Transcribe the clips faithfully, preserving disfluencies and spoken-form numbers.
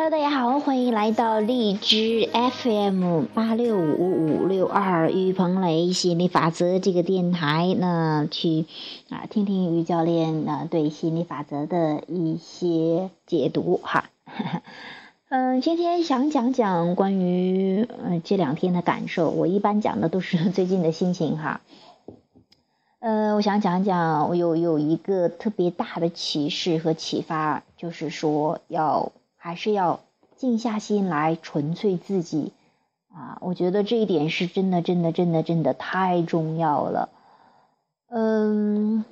Hello， 大家好，欢迎来到荔枝 F M 八六五五六二于鹏雷吸引力法则这个电台呢，去啊听听于教练呢、啊、对吸引力法则的一些解读哈。嗯，今天想讲讲关于呃这两天的感受，我一般讲的都是最近的心情哈。呃，我想讲讲我有有一个特别大的启示和启发，就是说要。还是要静下心来纯粹自己啊！我觉得这一点是真的真的真的真的太重要了。嗯，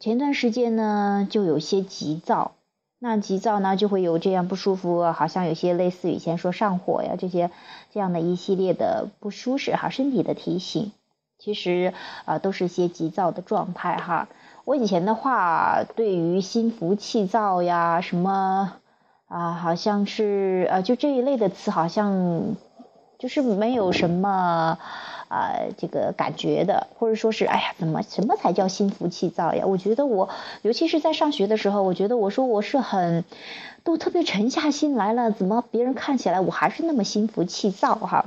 前段时间呢就有些急躁，那急躁呢就会有这样不舒服、啊、好像有些类似以前说上火呀这些这样的一系列的不舒适哈，身体的提醒其实啊、呃、都是些急躁的状态哈。我以前的话对于心浮气躁呀什么啊，好像是呃，就这一类的词，好像就是没有什么啊、呃、这个感觉的，或者说是哎呀，怎么什么才叫心浮气躁呀？我觉得我，尤其是在上学的时候，我觉得我说我是很都特别沉下心来了，怎么别人看起来我还是那么心浮气躁哈？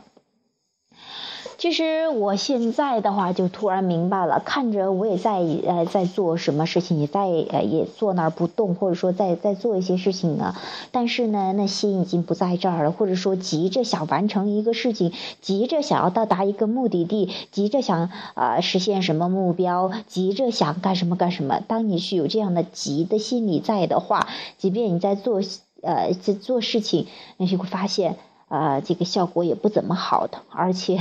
其实我现在的话就突然明白了，看着我也在呃在做什么事情，也在呃也坐那儿不动，或者说在在做一些事情呢，但是呢那心已经不在这儿了，或者说急着想完成一个事情，急着想要到达一个目的地，急着想呃实现什么目标，急着想干什么干什么。当你是有这样的急的心理在的话，即便你在做呃在做事情，你就会发现呃这个效果也不怎么好的，而且。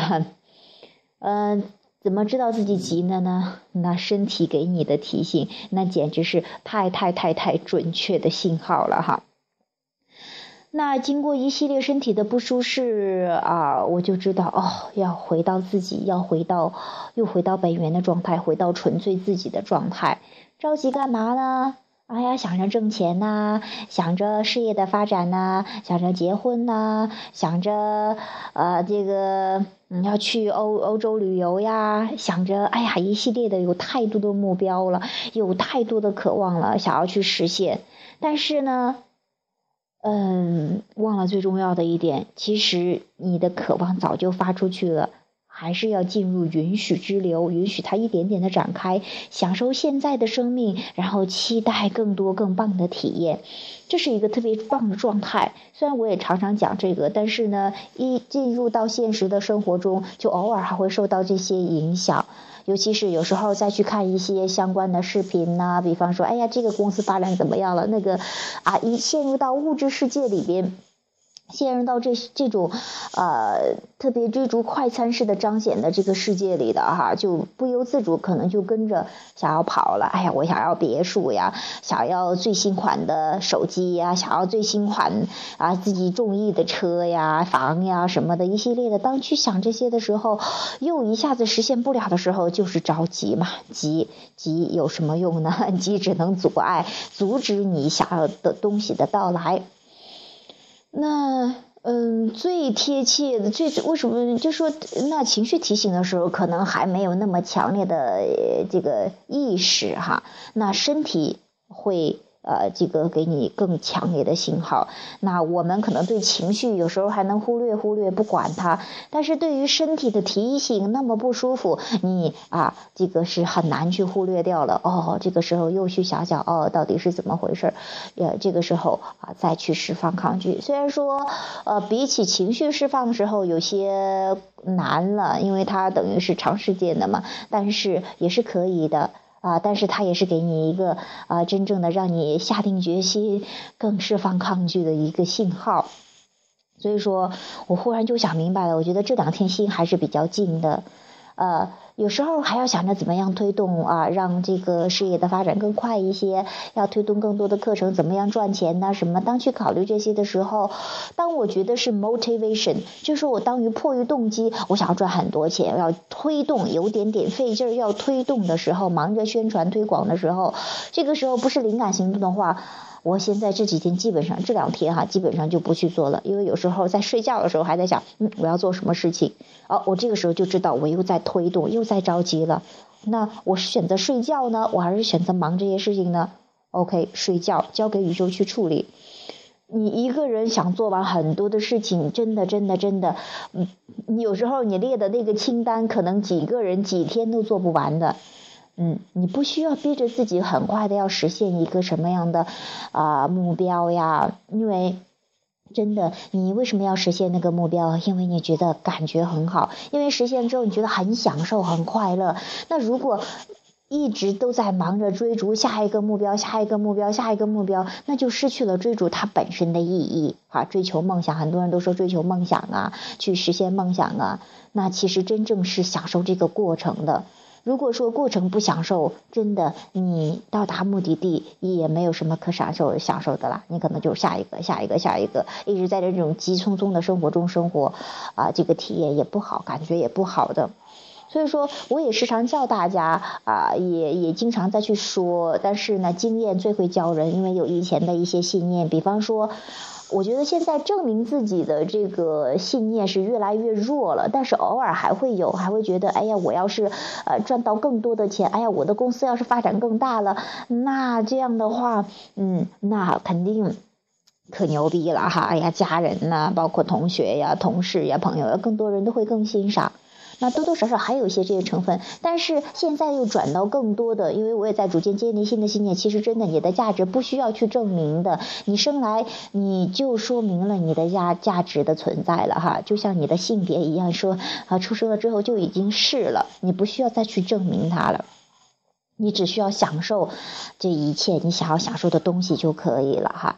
嗯、呃，怎么知道自己急了呢？那身体给你的提醒，那简直是太太太太准确的信号了哈。那经过一系列身体的不舒适啊，我就知道哦，要回到自己，要回到又回到本源的状态，回到纯粹自己的状态。着急干嘛呢？哎呀，想着挣钱呐、啊，想着事业的发展呐、啊，想着结婚呐、啊，想着呃这个嗯要去欧欧洲旅游呀，想着哎呀一系列的有太多的目标了，有太多的渴望了，想要去实现。但是呢，嗯，忘了最重要的一点，其实你的渴望早就发出去了。还是要进入允许之流，允许它一点点的展开，享受现在的生命，然后期待更多更棒的体验，这是一个特别棒的状态。虽然我也常常讲这个，但是呢，一进入到现实的生活中，就偶尔还会受到这些影响。尤其是有时候再去看一些相关的视频呐、啊，比方说，哎呀，这个公司发展怎么样了？那个，啊，一陷入到物质世界里边。陷入到这这种，呃，特别追逐快餐式的彰显的这个世界里的哈，就不由自主可能就跟着想要跑了。哎呀，我想要别墅呀，想要最新款的手机呀，想要最新款啊自己中意的车呀、房呀什么的一系列的。当去想这些的时候，又一下子实现不了的时候，就是着急嘛，急急有什么用呢？急只能阻碍、阻止你想要的东西的到来。那嗯，最贴切的，最为什么就说那情绪提醒的时候，可能还没有那么强烈的、呃、这个意识哈，那身体会呃这个给你更强烈的信号。那我们可能对情绪有时候还能忽略忽略不管它，但是对于身体的提醒那么不舒服，你啊这个是很难去忽略掉了。哦，这个时候又去想想哦到底是怎么回事，呃这个时候啊再去释放抗拒。虽然说呃比起情绪释放的时候有些难了，因为它等于是长时间的嘛，但是也是可以的。啊，但是它也是给你一个啊、呃，真正的让你下定决心、更释放抗拒的一个信号。所以说我忽然就想明白了，我觉得这两天心还是比较静的，呃，有时候还要想着怎么样推动啊，让这个事业的发展更快一些，要推动更多的课程，怎么样赚钱呐、啊、什么。当去考虑这些的时候，当我觉得是 motivation， 就是我当于迫于动机，我想要赚很多钱，要推动，有点点费劲儿要推动的时候，忙着宣传推广的时候，这个时候不是灵感行动的话，我现在这几天基本上这两天哈、啊，基本上就不去做了，因为有时候在睡觉的时候还在想，嗯，我要做什么事情，哦，我这个时候就知道我又在推动，又在着急了。那我是选择睡觉呢，我还是选择忙这些事情呢 ？OK， 睡觉交给宇宙去处理。你一个人想做完很多的事情，真的真的真的，嗯，有时候你列的那个清单，可能几个人几天都做不完的。嗯，你不需要逼着自己很快的要实现一个什么样的啊、呃、目标呀，因为真的，你为什么要实现那个目标？因为你觉得感觉很好，因为实现之后你觉得很享受、很快乐。那如果一直都在忙着追逐下一个目标下一个目标下一个目标，那就失去了追逐它本身的意义啊！追求梦想，很多人都说追求梦想啊，去实现梦想啊，那其实真正是享受这个过程的。如果说过程不享受，真的你到达目的地也没有什么可享受享受的啦，你可能就下一个下一个下一个，一直在这种急匆匆的生活中生活啊，这个体验也不好，感觉也不好的。所以说我也时常教大家啊、呃，也也经常再去说，但是呢经验最会教人，因为有以前的一些信念，比方说我觉得现在证明自己的这个信念是越来越弱了，但是偶尔还会有，还会觉得哎呀我要是呃赚到更多的钱，哎呀我的公司要是发展更大了，那这样的话嗯那肯定可牛逼了哈，哎呀家人呐、啊、包括同学呀同事呀朋友呀，更多人都会更欣赏，那多多少少还有一些这些成分，但是现在又转到更多的，因为我也在逐渐建立新的信念。其实真的，你的价值不需要去证明的，你生来你就说明了你的价价值的存在了哈，就像你的性别一样，说啊出生了之后就已经是了，你不需要再去证明它了。你只需要享受这一切你想要享受的东西就可以了哈。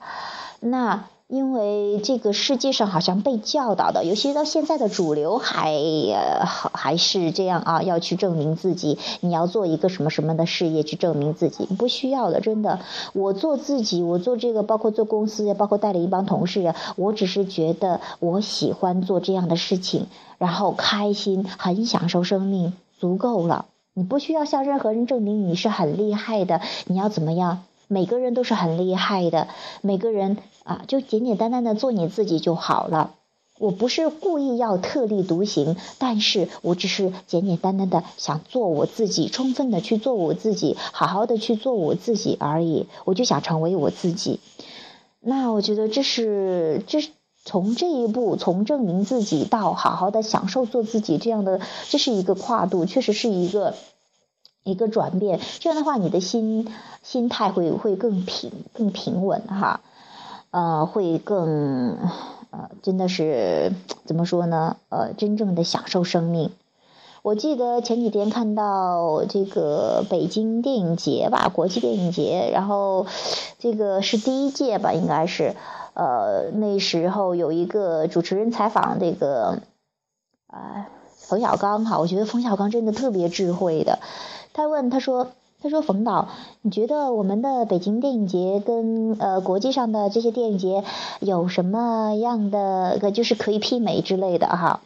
那因为这个世界上好像被教导的，尤其到现在的主流还、呃、还是这样啊，要去证明自己，你要做一个什么什么的事业去证明自己，不需要的，真的。我做自己，我做这个，包括做公司，包括带领一帮同事，我只是觉得我喜欢做这样的事情，然后开心，很享受生命，足够了。你不需要向任何人证明你是很厉害的，你要怎么样？每个人都是很厉害的，每个人啊，就简简单单的做你自己就好了。我不是故意要特立独行，但是我只是简简单单的想做我自己，充分的去做我自己，好好的去做我自己而已。我就想成为我自己。那我觉得这是这是从这一步，从证明自己到好好的享受做自己，这样的，这是一个跨度，确实是一个。一个转变，这样的话你的心心态会会更平更平稳哈，呃会更呃真的是怎么说呢，呃真正的享受生命。我记得前几天看到这个北京电影节吧，国际电影节，然后这个是第一届吧，应该是呃那时候有一个主持人采访这个呃冯小刚哈，我觉得冯小刚真的特别智慧的。他问他说他说冯导，你觉得我们的北京电影节跟呃国际上的这些电影节有什么样的就是可以媲美之类的哈？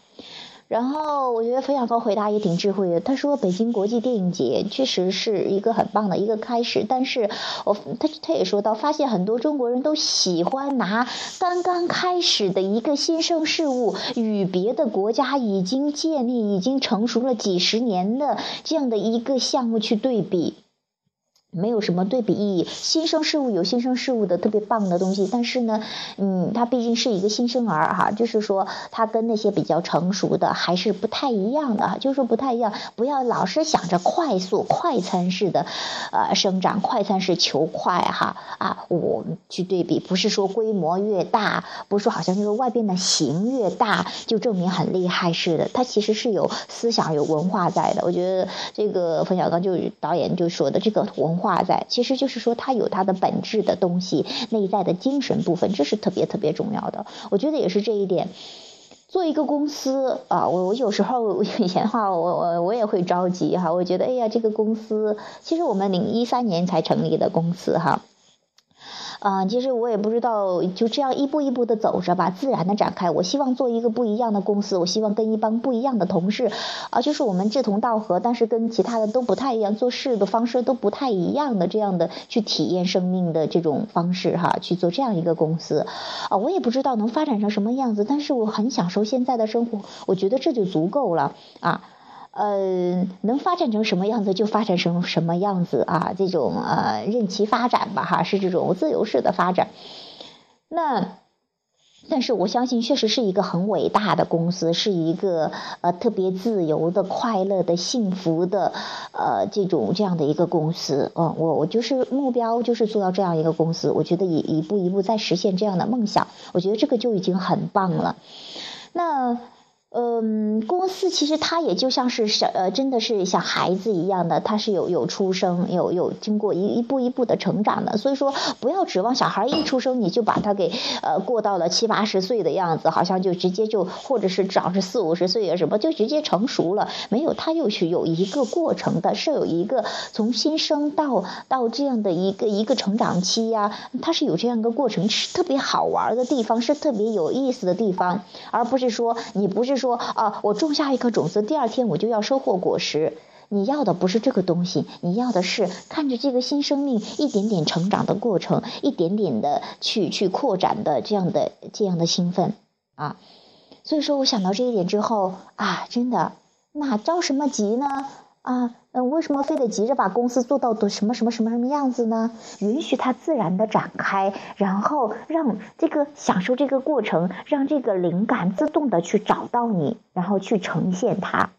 然后我觉得冯小刚回答也挺智慧的，他说北京国际电影节确实是一个很棒的一个开始，但是我他他也说到，发现很多中国人都喜欢拿刚刚开始的一个新生事物与别的国家已经建立已经成熟了几十年的这样的一个项目去对比，没有什么对比意义。新生事物有新生事物的特别棒的东西，但是呢嗯，它毕竟是一个新生儿哈，就是说它跟那些比较成熟的还是不太一样的，就是说不太一样，不要老是想着快速快餐式的呃生长，快餐式求快哈啊，我去对比，不是说规模越大，不是说好像就是外边的形越大就证明很厉害似的，它其实是有思想有文化在的。我觉得这个冯小刚就导演就说的这个文化化在，其实就是说它有它的本质的东西，内在的精神部分，这是特别特别重要的。我觉得也是这一点，做一个公司啊，我我有时候以前的话，我我我也会着急哈，我觉得哎呀，这个公司其实我们零一三年才成立的公司哈。嗯，其实我也不知道，就这样一步一步的走着吧，自然的展开。我希望做一个不一样的公司，我希望跟一帮不一样的同事，啊，就是我们志同道合，但是跟其他的都不太一样，做事的方式都不太一样的，这样的去体验生命的这种方式哈，去做这样一个公司，啊，我也不知道能发展成什么样子，但是我很享受现在的生活，我觉得这就足够了啊。呃，能发展成什么样子就发展成什么样子啊，这种呃任其发展吧哈，是这种自由式的发展。那但是我相信确实是一个很伟大的公司，是一个呃特别自由的、快乐的、幸福的呃这种这样的一个公司。嗯，我我就是目标就是做到这样一个公司，我觉得也一步一步在实现这样的梦想，我觉得这个就已经很棒了。那嗯，公司其实它也就像是小呃，真的是像孩子一样的，它是有有出生，有有经过一一步一步的成长的。所以说，不要指望小孩一出生你就把他给呃过到了七八十岁的样子，好像就直接就或者是长是四五十岁啊什么就直接成熟了。没有，他又是有一个过程的，是有一个从新生到到这样的一个一个成长期呀、啊，它是有这样一个过程，是特别好玩的地方，是特别有意思的地方，而不是说你不是。说啊，我种下一颗种子，第二天我就要收获果实。你要的不是这个东西，你要的是看着这个新生命一点点成长的过程，一点点的去去扩展的这样的这样的兴奋啊。所以说我想到这一点之后啊，真的哪着什么急呢？啊，嗯，为什么非得急着把公司做到什么什么什么什么样子呢？允许它自然的展开，然后让这个享受这个过程，让这个灵感自动的去找到你，然后去呈现它。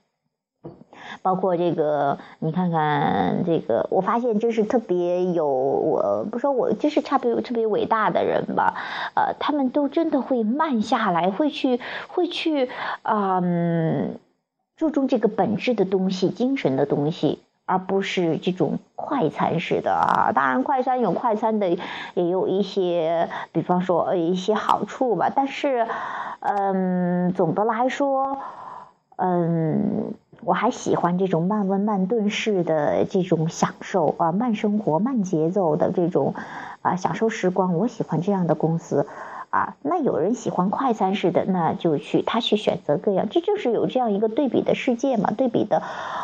包括这个，你看看这个，我发现真是特别有，我不说我真是差别特别伟大的人吧，呃，他们都真的会慢下来，会去会去，嗯。注重这个本质的东西，精神的东西，而不是这种快餐式的啊。当然快餐有快餐的，也有一些比方说一些好处吧，但是嗯总的来说嗯我还喜欢这种慢温慢炖式的这种享受啊，慢生活慢节奏的这种啊享受时光，我喜欢这样的公司啊，那有人喜欢快餐式的，那就去他去选择各样，这就是有这样一个对比的世界嘛，对比的，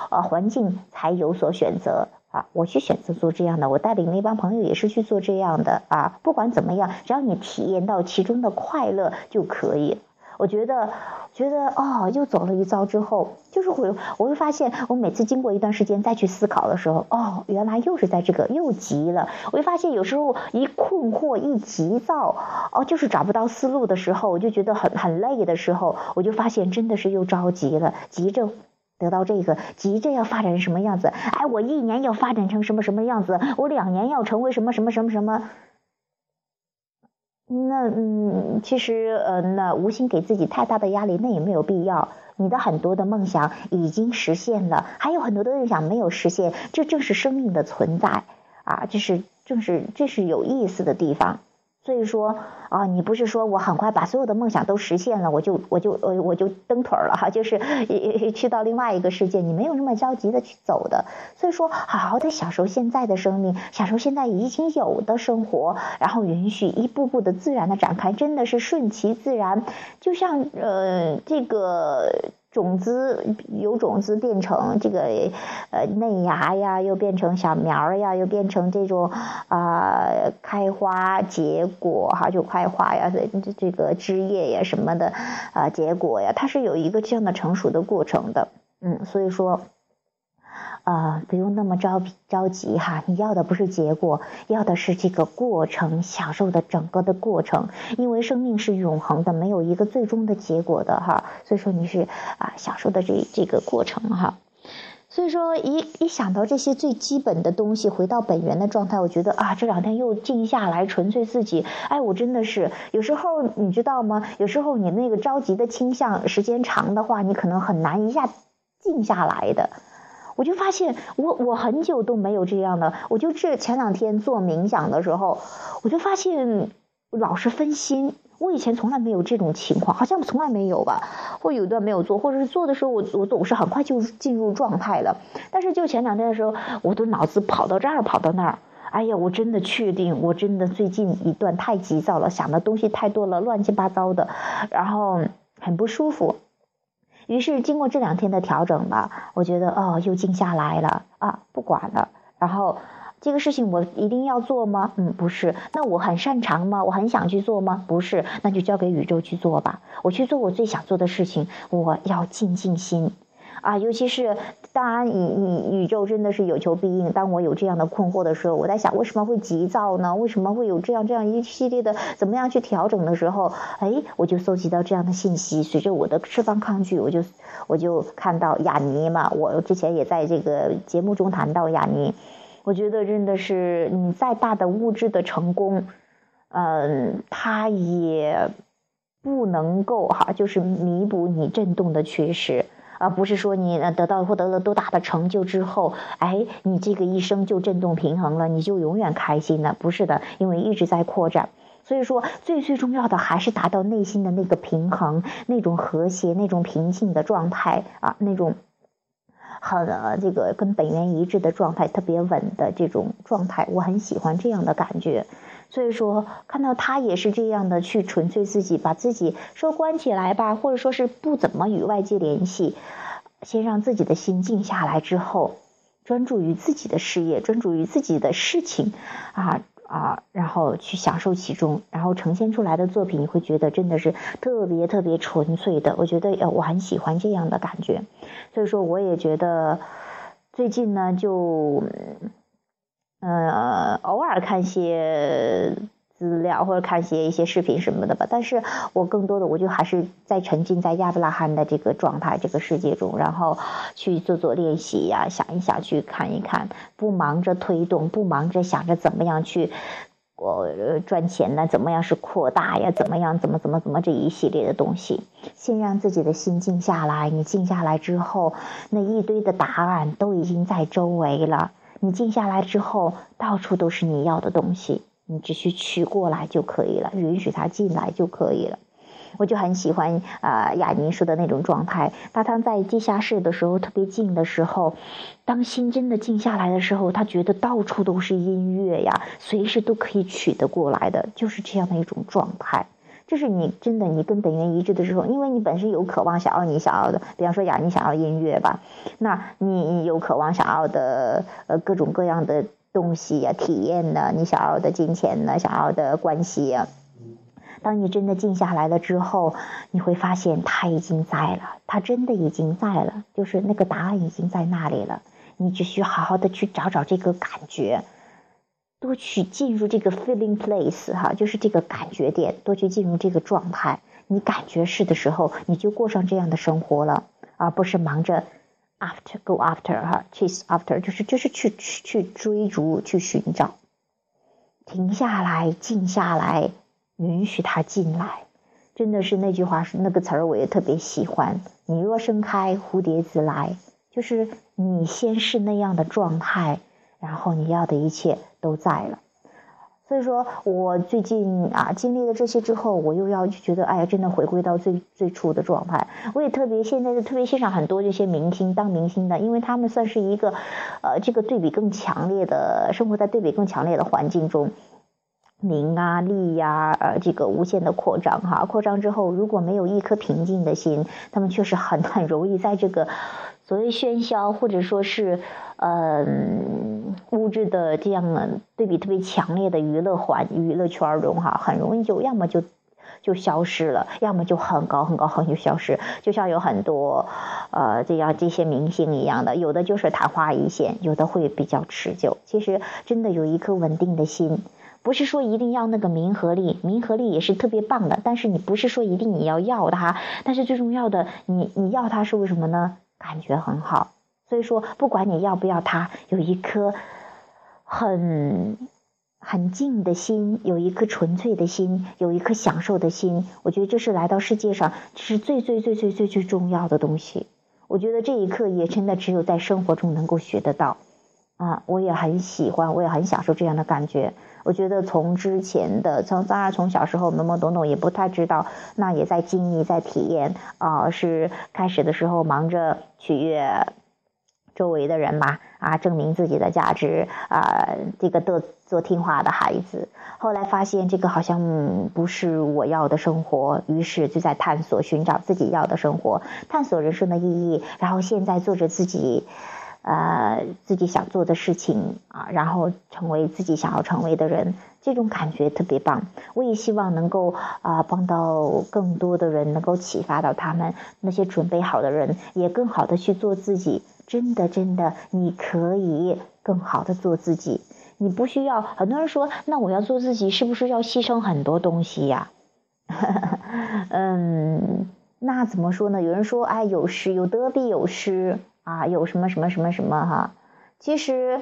呃环境才有所选择啊。我去选择做这样的，我带领那帮朋友也是去做这样的啊。不管怎么样，只要你体验到其中的快乐就可以。我觉得，觉得哦，又走了一遭之后，就是会我会发现，我每次经过一段时间再去思考的时候，哦，原来又是在这个又急了。我会发现有时候一困惑、一急躁，哦，就是找不到思路的时候，我就觉得很很累的时候，我就发现真的是又着急了，急着得到这个，急着要发展成什么样子，哎，我一年要发展成什么什么样子，我两年要成为什么什么什么什么。那嗯，其实呃，那无心给自己太大的压力，那也没有必要。你的很多的梦想已经实现了，还有很多的梦想没有实现，这正是生命的存在啊！这是正是这是有意思的地方。所以说啊，你不是说我很快把所有的梦想都实现了，我就我就我我就蹬腿了哈，就是去到另外一个世界，你没有那么着急的去走的。所以说，好好的享受现在的生命，享受现在已经有的生活，然后允许一步步的自然的展开，真的是顺其自然，就像呃这个。种子由种子变成这个呃嫩芽呀，又变成小苗呀，又变成这种啊、呃、开花结果哈，就开花呀，这个枝叶呀什么的啊、呃、结果呀，它是有一个这样的成熟的过程的，嗯，所以说。啊、呃，不用那么着着急哈！你要的不是结果，要的是这个过程，享受的整个的过程。因为生命是永恒的，没有一个最终的结果的哈。所以说你是啊，享受的这这个过程哈。所以说一一想到这些最基本的东西，回到本源的状态，我觉得啊，这两天又静下来，纯粹自己，哎，我真的是有时候你知道吗？有时候你那个着急的倾向，时间长的话，你可能很难一下静下来的。我就发现我我很久都没有这样的，我就这前两天做冥想的时候，我就发现老是分心，我以前从来没有这种情况，好像从来没有吧，或有一段没有做，或者是做的时候我我总是很快就进入状态了，但是就前两天的时候，我都脑子跑到这儿跑到那儿，哎呀，我真的确定我真的最近一段太急躁了，想的东西太多了，乱七八糟的，然后很不舒服。于是经过这两天的调整吧，我觉得哦，又静下来了啊，不管了。然后这个事情我一定要做吗？嗯，不是。那我很擅长吗？我很想去做吗？不是。那就交给宇宙去做吧。我去做我最想做的事情，我要静静心。啊，尤其是当然你你宇宙真的是有求必应，当我有这样的困惑的时候，我在想为什么会急躁呢？为什么会有这样这样一系列的怎么样去调整的时候，哎，我就搜集到这样的信息，随着我的释放抗拒，我就我就看到雅尼嘛，我之前也在这个节目中谈到雅尼，我觉得真的是你再大的物质的成功，嗯，它也不能够哈，就是弥补你震动的缺失，而不是说你得到获得了多大的成就之后，哎，你这个一生就震动平衡了，你就永远开心了，不是的，因为一直在扩展。所以说最最重要的还是达到内心的那个平衡，那种和谐，那种平静的状态啊，那种很、呃、这个跟本源一致的状态，特别稳的这种状态，我很喜欢这样的感觉。所以说看到他也是这样的去纯粹自己，把自己说关起来吧，或者说是不怎么与外界联系，先让自己的心静下来之后，专注于自己的事业，专注于自己的事情啊。啊，然后去享受其中，然后呈现出来的作品，你会觉得真的是特别特别纯粹的。我觉得，呃，我很喜欢这样的感觉，所以说我也觉得最近呢，就呃偶尔看些资料或者看些一些视频什么的吧，但是我更多的我就还是在沉浸在亚伯拉罕的这个状态、这个世界中，然后去做做练习呀、啊，想一想，去看一看，不忙着推动，不忙着想着怎么样去我、呃、赚钱呢，怎么样是扩大呀，怎么样怎么怎么怎么这一系列的东西，先让自己的心静下来。你静下来之后，那一堆的答案都已经在周围了。你静下来之后，到处都是你要的东西。你只需取过来就可以了，允许它进来就可以了。我就很喜欢啊、呃、雅尼说的那种状态。当他在地下室的时候，特别静的时候，当心真的静下来的时候，他觉得到处都是音乐呀，随时都可以取得过来的，就是这样的一种状态。这是你真的你跟本源一致的时候，因为你本身有渴望想要你想要的，比方说雅尼想要音乐吧，那你有渴望想要的呃各种各样的东西呀、啊，体验呢、啊，你想要的金钱呢、啊，想要的关系呀、啊。当你真的静下来了之后，你会发现它已经在了，它真的已经在了，就是那个答案已经在那里了。你只需好好的去找找这个感觉，多去进入这个 feeling place 哈，就是这个感觉点，多去进入这个状态。你感觉是的时候，你就过上这样的生活了，而不是忙着。After go after 哈 chase after 就是就是去去去追逐去寻找，停下来静下来，允许它进来。真的是那句话那个词儿我也特别喜欢。你若盛开，蝴蝶自来。就是你先是那样的状态，然后你要的一切都在了。所以说我最近啊经历了这些之后，我又要觉得哎呀，真的回归到最最初的状态。我也特别现在就特别欣赏很多这些明星当明星的，因为他们算是一个呃这个对比更强烈的生活在对比更强烈的环境中，名啊利呀、啊、呃这个无限的扩张哈，扩张之后如果没有一颗平静的心，他们确实很很容易在这个所谓喧嚣或者说是嗯、呃、物质的这样对比特别强烈的娱乐环娱乐圈中哈，很容易就要么就就消失了，要么就很高很高很就消失。就像有很多呃这样这些明星一样的，有的就是昙花一现，有的会比较持久。其实真的有一颗稳定的心，不是说一定要那个名和利，名和利也是特别棒的，但是你不是说一定你要要它，但是最重要的你你要它是为什么呢？感觉很好。所以说不管你要不要它，有一颗很很静的心，有一颗纯粹的心，有一颗享受的心，我觉得这是来到世界上这是最最最最最最重要的东西。我觉得这一刻也真的只有在生活中能够学得到啊！我也很喜欢，我也很享受这样的感觉。我觉得从之前的从当然从小时候懵懵懂懂也不太知道，那也在经历在体验啊、呃，是开始的时候忙着取悦周围的人嘛啊，证明自己的价值啊、呃，这个做做听话的孩子。后来发现这个好像、嗯、不是我要的生活，于是就在探索寻找自己要的生活，探索人生的意义。然后现在做着自己。呃自己想做的事情啊，然后成为自己想要成为的人，这种感觉特别棒。我也希望能够啊、呃、帮到更多的人，能够启发到他们，那些准备好的人也更好的去做自己。真的真的，你可以更好的做自己，你不需要。很多人说，那我要做自己是不是要牺牲很多东西呀、啊？嗯。那怎么说呢？有人说，哎，有失有得必有失啊，有什么什么什么什么哈、啊。其实，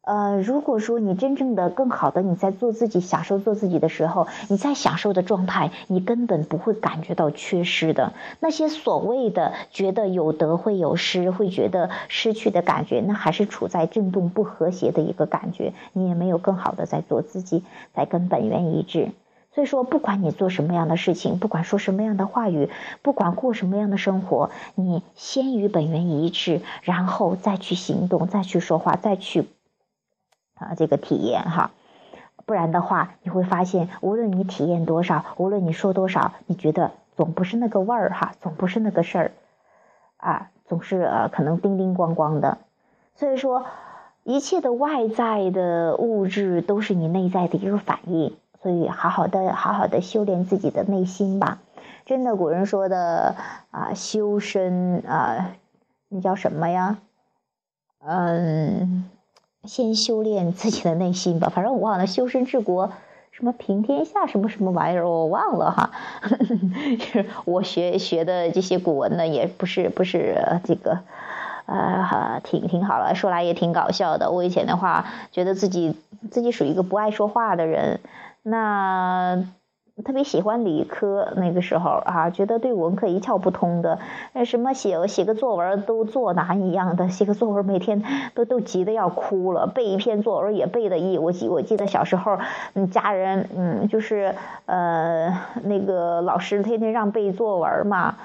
呃，如果说你真正的更好的，你在做自己、享受做自己的时候，你在享受的状态，你根本不会感觉到缺失的。那些所谓的觉得有得会有失，会觉得失去的感觉，那还是处在震动不和谐的一个感觉，你也没有更好的在做自己，在跟本源一致。所以说，不管你做什么样的事情，不管说什么样的话语，不管过什么样的生活，你先与本源一致，然后再去行动，再去说话，再去啊这个体验哈。不然的话，你会发现，无论你体验多少，无论你说多少，你觉得总不是那个味儿哈，总不是那个事儿啊，总是呃可能叮叮咣咣的。所以说，一切的外在的物质都是你内在的一个反应。所以好好的好好的修炼自己的内心吧。真的，古人说的啊、呃、修身啊、呃、那叫什么呀，嗯先修炼自己的内心吧，反正我忘了，修身治国什么平天下什么什么玩意儿我忘了哈。我学学的这些古文呢也不是不是这个呃，挺挺好了，说来也挺搞笑的。我以前的话，觉得自己自己属于一个不爱说话的人，那特别喜欢理科。那个时候啊，觉得对文科一窍不通的，什么写写个作文都作难一样的，写个作文每天都都急得要哭了，背一篇作文也背得一。我记我记得小时候，嗯，家人嗯就是呃那个老师天天让背作文嘛。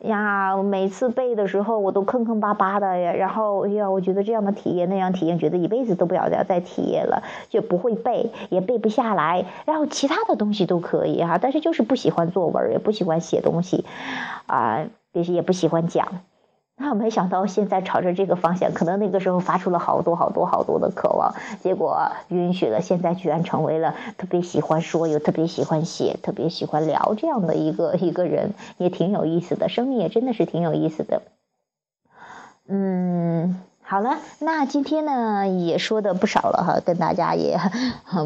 呀，每次背的时候我都坑坑巴巴的呀，然后呀，我觉得这样的体验那样体验，觉得一辈子都不要再体验了，就不会背，也背不下来。然后其他的东西都可以哈、啊，但是就是不喜欢作文，也不喜欢写东西，啊、呃，也不喜欢讲。那我没想到现在朝着这个方向，可能那个时候发出了好多好多好多的渴望，结果允许了，现在居然成为了特别喜欢说，又特别喜欢写，特别喜欢聊这样的一个一个人，也挺有意思的，生命也真的是挺有意思的。嗯，好了，那今天呢也说的不少了哈，跟大家也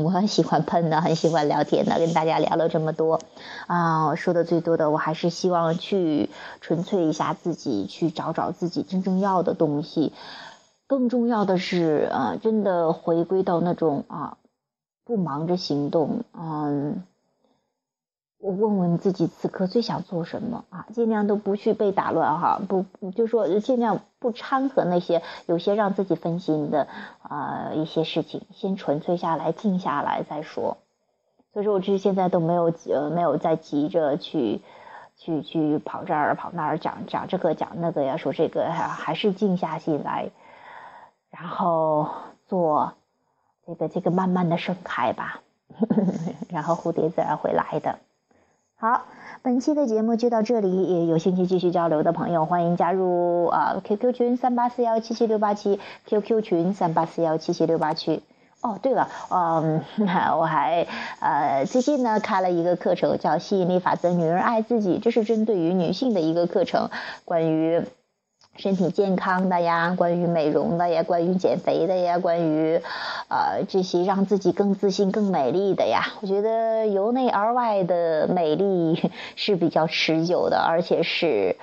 我很喜欢喷的，很喜欢聊天的，跟大家聊了这么多啊、呃，说的最多的我还是希望去纯粹一下自己，去找找自己真正要的东西。更重要的是啊、呃，真的回归到那种啊，不忙着行动，嗯。我问问自己此刻最想做什么啊，尽量都不去被打乱哈，不就说尽量不掺和那些有些让自己分心的啊、呃、一些事情，先纯粹下来，静下来再说。所以说我至现在都没有呃没有再急着去去去跑这儿跑那儿，讲讲这个讲那个呀，说这个呀，还是静下心来，然后做这个这个慢慢的盛开吧，然后蝴蝶自然会来的。好，本期的节目就到这里，也有兴趣继续交流的朋友，欢迎加入啊 Q Q 群三八四幺七七六八七 ，Q Q 群三八四幺七七六八七。哦，对了，嗯，我还呃最近呢开了一个课程，叫《吸引力法则：女人爱自己》，这是针对于女性的一个课程，关于身体健康的呀，关于美容的呀，关于减肥的呀，关于呃这些让自己更自信更美丽的呀。我觉得由内而外的美丽是比较持久的，而且是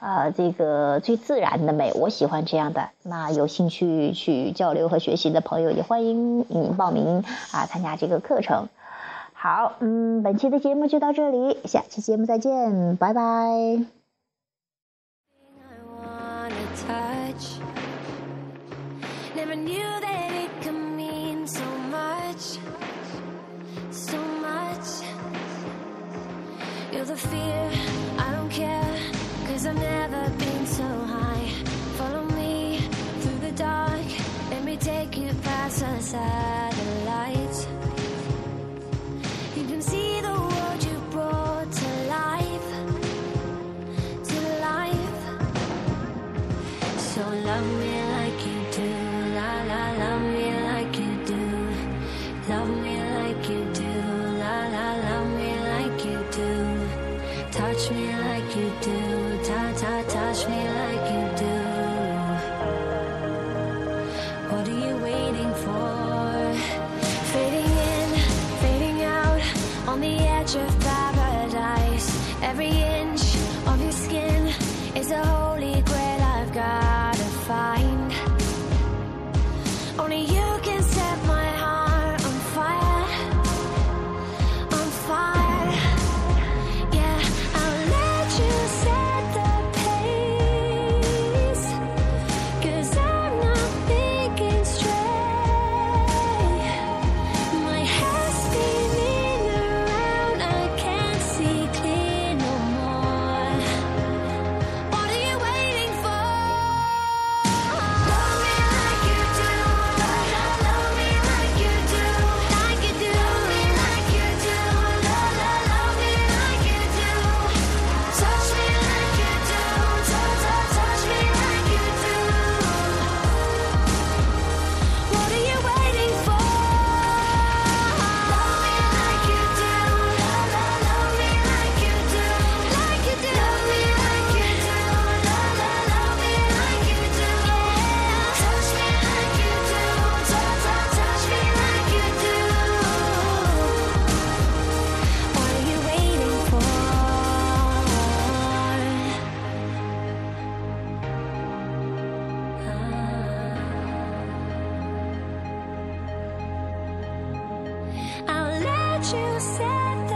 呃这个最自然的美，我喜欢这样的。那有兴趣去交流和学习的朋友，也欢迎你报名啊、呃、参加这个课程。好，嗯，本期的节目就到这里，下期节目再见，拜拜。Touch. Never knew that it could mean so much, so much. You're the fear, I don't care, 'cause I've never been so high. Follow me through the dark, let me take you past the satellites. You can see the world you brought to life, to life. So love me like you do. touch me like you do, ta ta touch me like you do. What are you waiting for? Fading in, fading out, on the edge of paradise. Every inch of your skin is a holy grail I've gotta find. Only you can set my heart on fire, on fire. You said